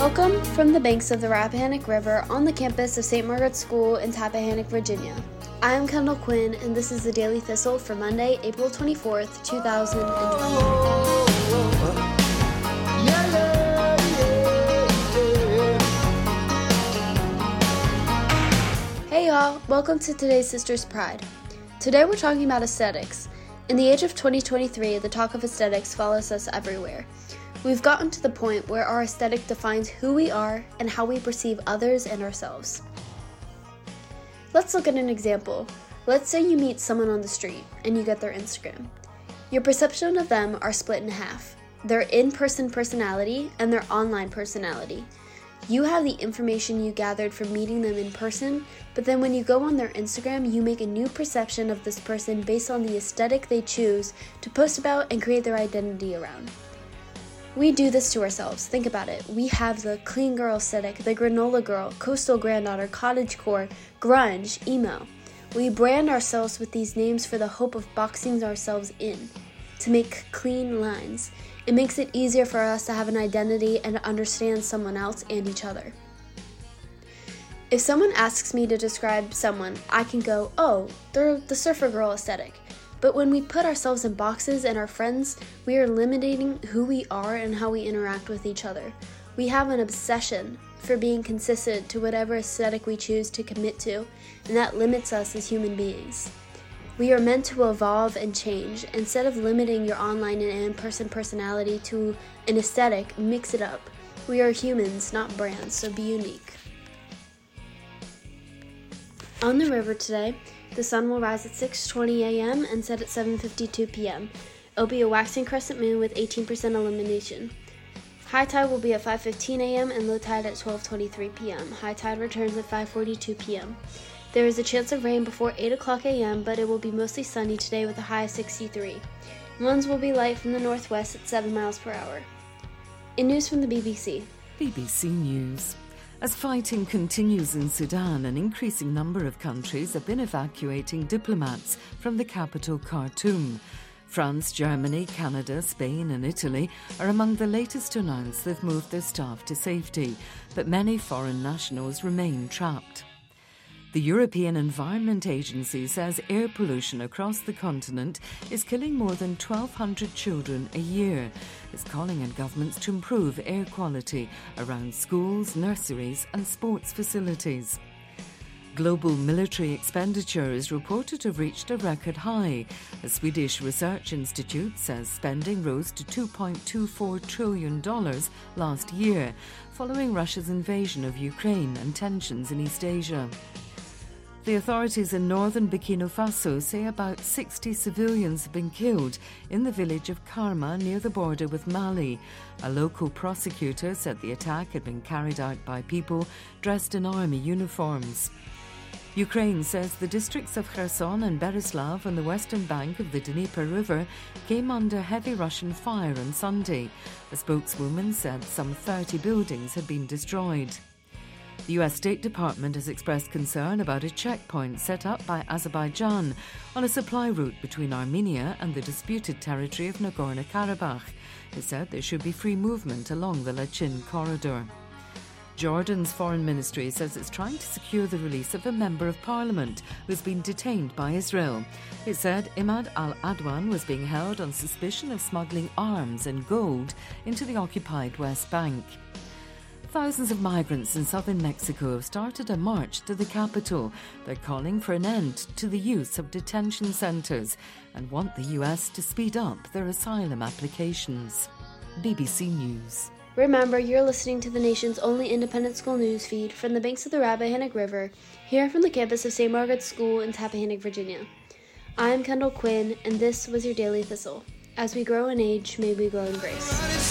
Welcome from the banks of the Rappahannock River on the campus of St. Margaret's School in Tappahannock, Virginia. I'm Kendall Quinn, and this is The Daily Thistle for Monday, April 24th, 2020. Hey y'all, welcome to today's Sister's Pride. Today we're talking about aesthetics. In the age of 2023, the talk of aesthetics follows us everywhere. We've gotten to the point where our aesthetic defines who we are and how we perceive others and ourselves. Let's look at an example. Let's say you meet someone on the street and you get their Instagram. Your perception of them are split in half, their in-person personality and their online personality. You have the information you gathered from meeting them in person, but then when you go on their Instagram, you make a new perception of this person based on the aesthetic they choose to post about and create their identity around. We do this to ourselves. Think about it. We have the clean girl aesthetic, the granola girl, coastal granddaughter, cottagecore, grunge, emo. We brand ourselves with these names for the hope of boxing ourselves in, to make clean lines. It makes it easier for us to have an identity and understand someone else and each other. If someone asks me to describe someone, I can go, oh, they're the surfer girl aesthetic. But when we put ourselves in boxes and our friends, we are limiting who we are and how we interact with each other. We have an obsession for being consistent to whatever aesthetic we choose to commit to, and that limits us as human beings. We are meant to evolve and change. Instead of limiting your online and in-person personality to an aesthetic, mix it up. We are humans, not brands, so be unique. On the river today, the sun will rise at 6:20 a.m. and set at 7:52 p.m. It'll be a waxing crescent moon with 18% illumination. High tide will be at 5:15 a.m. and low tide at 12:23 p.m. High tide returns at 5:42 p.m. There is a chance of rain before 8 o'clock a.m., but it will be mostly sunny today with a high of 63. Winds will be light from the northwest at 7 miles per hour. In news from the BBC. BBC News. As fighting continues in Sudan, an increasing number of countries have been evacuating diplomats from the capital Khartoum. France, Germany, Canada, Spain and Italy are among the latest to announce they've moved their staff to safety, but many foreign nationals remain trapped. The European Environment Agency says air pollution across the continent is killing more than 1,200 children a year. It's calling on governments to improve air quality around schools, nurseries and sports facilities. Global military expenditure is reported to have reached a record high. A Swedish research institute says spending rose to $2.24 trillion last year, following Russia's invasion of Ukraine and tensions in East Asia. The authorities in northern Burkina Faso say about 60 civilians have been killed in the village of Karma near the border with Mali. A local prosecutor said the attack had been carried out by people dressed in army uniforms. Ukraine says the districts of Kherson and Berislav on the western bank of the Dnieper River came under heavy Russian fire on Sunday. A spokeswoman said some 30 buildings had been destroyed. The US State Department has expressed concern about a checkpoint set up by Azerbaijan on a supply route between Armenia and the disputed territory of Nagorno-Karabakh. It said there should be free movement along the Lachin corridor. Jordan's foreign ministry says it's trying to secure the release of a member of parliament who's been detained by Israel. It said Imad al-Adwan was being held on suspicion of smuggling arms and gold into the occupied West Bank. Thousands of migrants in southern Mexico have started a march to the capital. They're calling for an end to the use of detention centres and want the US to speed up their asylum applications. BBC News. Remember, you're listening to the nation's only independent school news feed from the banks of the Rappahannock River, here from the campus of St. Margaret's School in Tappahannock, Virginia. I'm Kendall Quinn, and this was your Daily Thistle. As we grow in age, may we grow in grace.